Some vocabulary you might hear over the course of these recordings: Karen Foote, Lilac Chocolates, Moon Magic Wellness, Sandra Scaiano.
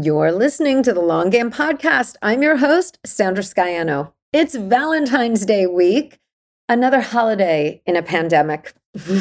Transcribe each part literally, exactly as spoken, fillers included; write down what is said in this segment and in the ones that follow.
You're listening to the Long Game Podcast. I'm your host, Sandra Scaiano. It's Valentine's Day week, another holiday in a pandemic.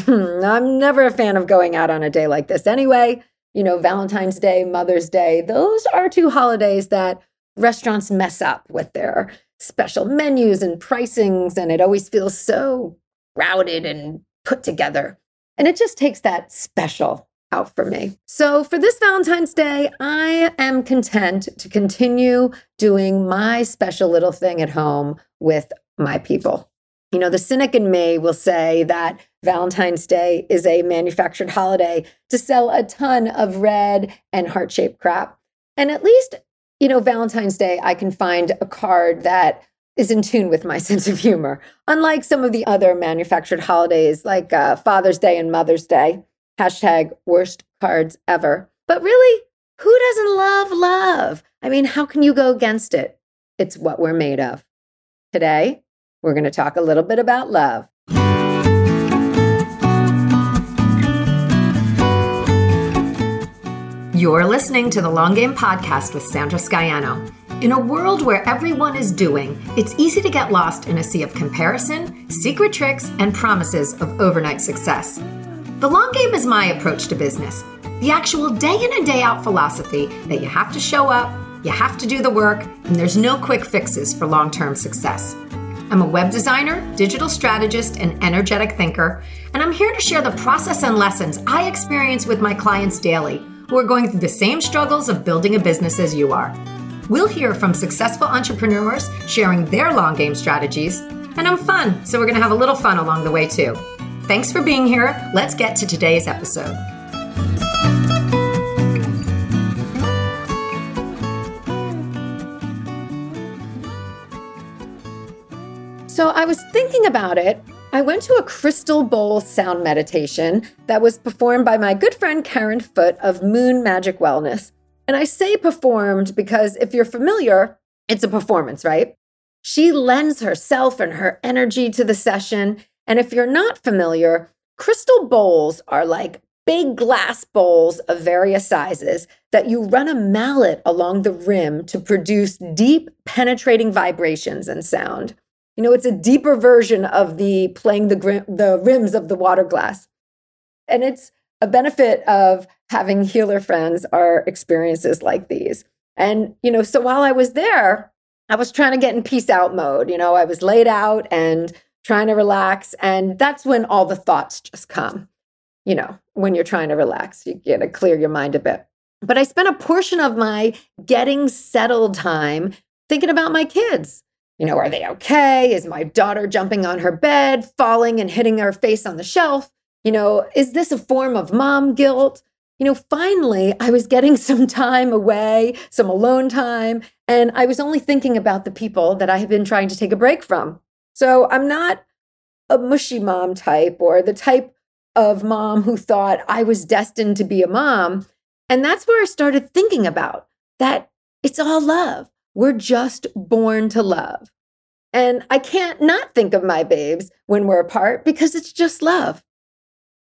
I'm never a fan of going out on a day like this anyway. You know, Valentine's Day, Mother's Day, those are two holidays that restaurants mess up with their special menus and pricings, and it always feels so crowded and put together. And it just takes that special out for me. So for this Valentine's Day, I am content to continue doing my special little thing at home with my people. You know, the cynic in me will say that Valentine's Day is a manufactured holiday to sell a ton of red and heart-shaped crap. And at least, you know, Valentine's Day, I can find a card that is in tune with my sense of humor, unlike some of the other manufactured holidays like uh, Father's Day and Mother's Day. Hashtag worst cards ever. But really, who doesn't love love? I mean, how can you go against it? It's what we're made of. Today, we're going to talk a little bit about love. You're listening to the Long Game Podcast with Sandra Scaiano. In a world where everyone is doing, it's easy to get lost in a sea of comparison, secret tricks, and promises of overnight success. The long game is my approach to business, the actual day in and day out philosophy that you have to show up, you have to do the work, and there's no quick fixes for long-term success. I'm a web designer, digital strategist, and energetic thinker, and I'm here to share the process and lessons I experience with my clients daily who are going through the same struggles of building a business as you are. We'll hear from successful entrepreneurs sharing their long game strategies, and I'm fun, so we're going to have a little fun along the way too. Thanks for being here. Let's get to today's episode. So I was thinking about it. I went to a crystal bowl sound meditation that was performed by my good friend Karen Foote of Moon Magic Wellness. And I say performed because if you're familiar, it's a performance, right? She lends herself and her energy to the session. And if you're not familiar, crystal bowls are like big glass bowls of various sizes that you run a mallet along the rim to produce deep, penetrating vibrations and sound. You know, it's a deeper version of the playing the, grim, the rims of the water glass. And it's a benefit of having healer friends are experiences like these. And, you know, so while I was there, I was trying to get in peace out mode. You know, I was laid out and trying to relax. And that's when all the thoughts just come. You know, when you're trying to relax, you get to clear your mind a bit. But I spent a portion of my getting settled time thinking about my kids. You know, are they okay? Is my daughter jumping on her bed, falling and hitting her face on the shelf? You know, is this a form of mom guilt? You know, finally, I was getting some time away, some alone time, and I was only thinking about the people that I have been trying to take a break from. So I'm not a mushy mom type or the type of mom who thought I was destined to be a mom. And that's where I started thinking about that it's all love. We're just born to love. And I can't not think of my babes when we're apart because it's just love.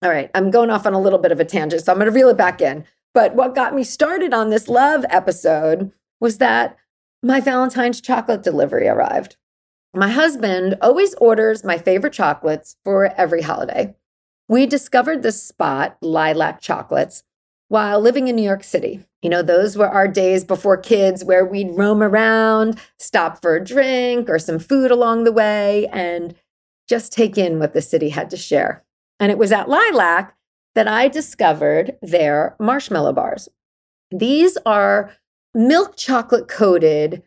All right, I'm going off on a little bit of a tangent, so I'm going to reel it back in. But what got me started on this love episode was that my Valentine's chocolate delivery arrived. My husband always orders my favorite chocolates for every holiday. We discovered this spot, Lilac Chocolates, while living in New York City. You know, those were our days before kids where we'd roam around, stop for a drink or some food along the way, and just take in what the city had to share. And it was at Lilac that I discovered their marshmallow bars. These are milk chocolate-coated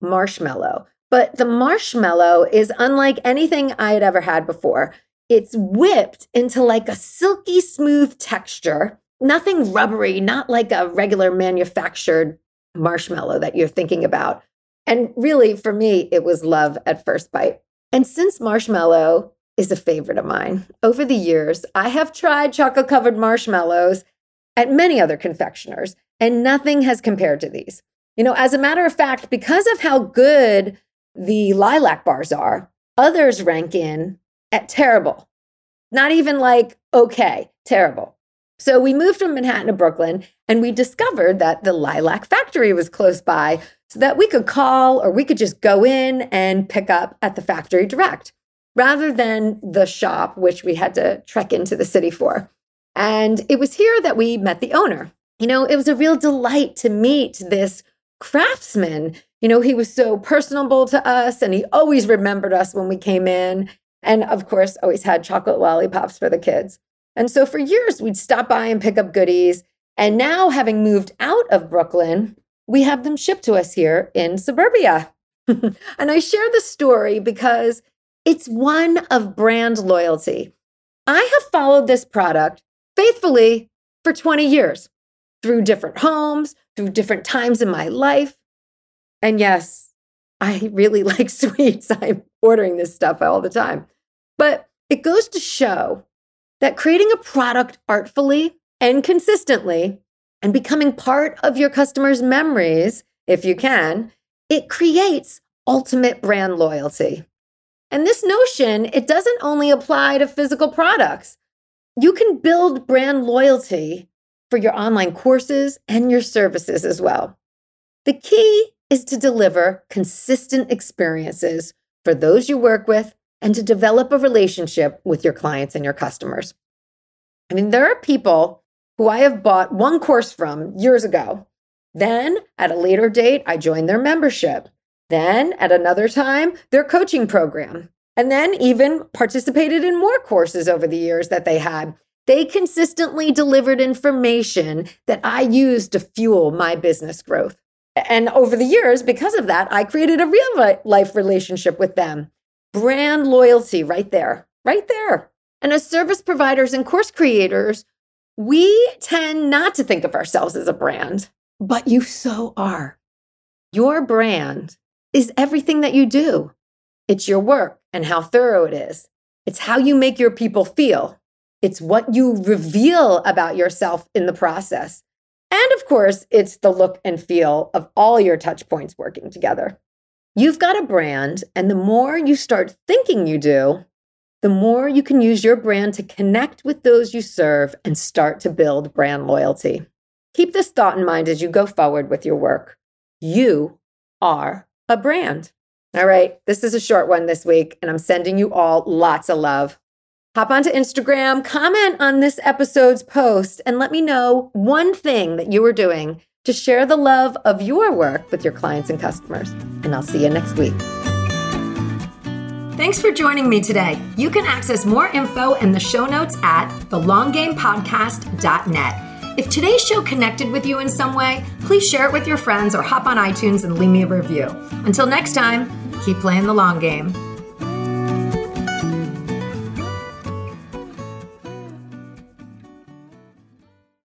marshmallow. But the marshmallow is unlike anything I had ever had before. It's whipped into like a silky smooth texture, nothing rubbery, not like a regular manufactured marshmallow that you're thinking about. And really, for me, it was love at first bite. And since marshmallow is a favorite of mine, over the years, I have tried chocolate-covered marshmallows at many other confectioners, and nothing has compared to these. You know, as a matter of fact, because of how good the Lilac bars are, others rank in at terrible. Not even like, okay, terrible. So we moved from Manhattan to Brooklyn, and we discovered that the Lilac factory was close by so that we could call or we could just go in and pick up at the factory direct rather than the shop, which we had to trek into the city for. And it was here that we met the owner. You know, it was a real delight to meet this craftsman. You know, he was so personable to us, and he always remembered us when we came in. And of course, always had chocolate lollipops for the kids. And so for years, we'd stop by and pick up goodies. And now, having moved out of Brooklyn, we have them shipped to us here in suburbia. And I share this story because it's one of brand loyalty. I have followed this product faithfully for twenty years, through different homes, through different times in my life. And yes, I really like sweets. I'm ordering this stuff all the time. But it goes to show that creating a product artfully and consistently and becoming part of your customers' memories, if you can, it creates ultimate brand loyalty. And this notion, it doesn't only apply to physical products. You can build brand loyalty for your online courses and your services as well. The key is to deliver consistent experiences for those you work with and to develop a relationship with your clients and your customers. I mean, there are people who I have bought one course from years ago. Then at a later date, I joined their membership. Then at another time, their coaching program. And then even participated in more courses over the years that they had. They consistently delivered information that I used to fuel my business growth. And over the years, because of that, I created a real life relationship with them. Brand loyalty right there, right there. And as service providers and course creators, we tend not to think of ourselves as a brand, but you so are. Your brand is everything that you do. It's your work and how thorough it is. It's how you make your people feel. It's what you reveal about yourself in the process. And of course, it's the look and feel of all your touch points working together. You've got a brand, and the more you start thinking you do, the more you can use your brand to connect with those you serve and start to build brand loyalty. Keep this thought in mind as you go forward with your work. You are a brand. All right, this is a short one this week, and I'm sending you all lots of love. Hop onto Instagram, comment on this episode's post, and let me know one thing that you are doing to share the love of your work with your clients and customers. And I'll see you next week. Thanks for joining me today. You can access more info and the show notes at the long game podcast dot net. If today's show connected with you in some way, please share it with your friends or hop on iTunes and leave me a review. Until next time, keep playing the long game.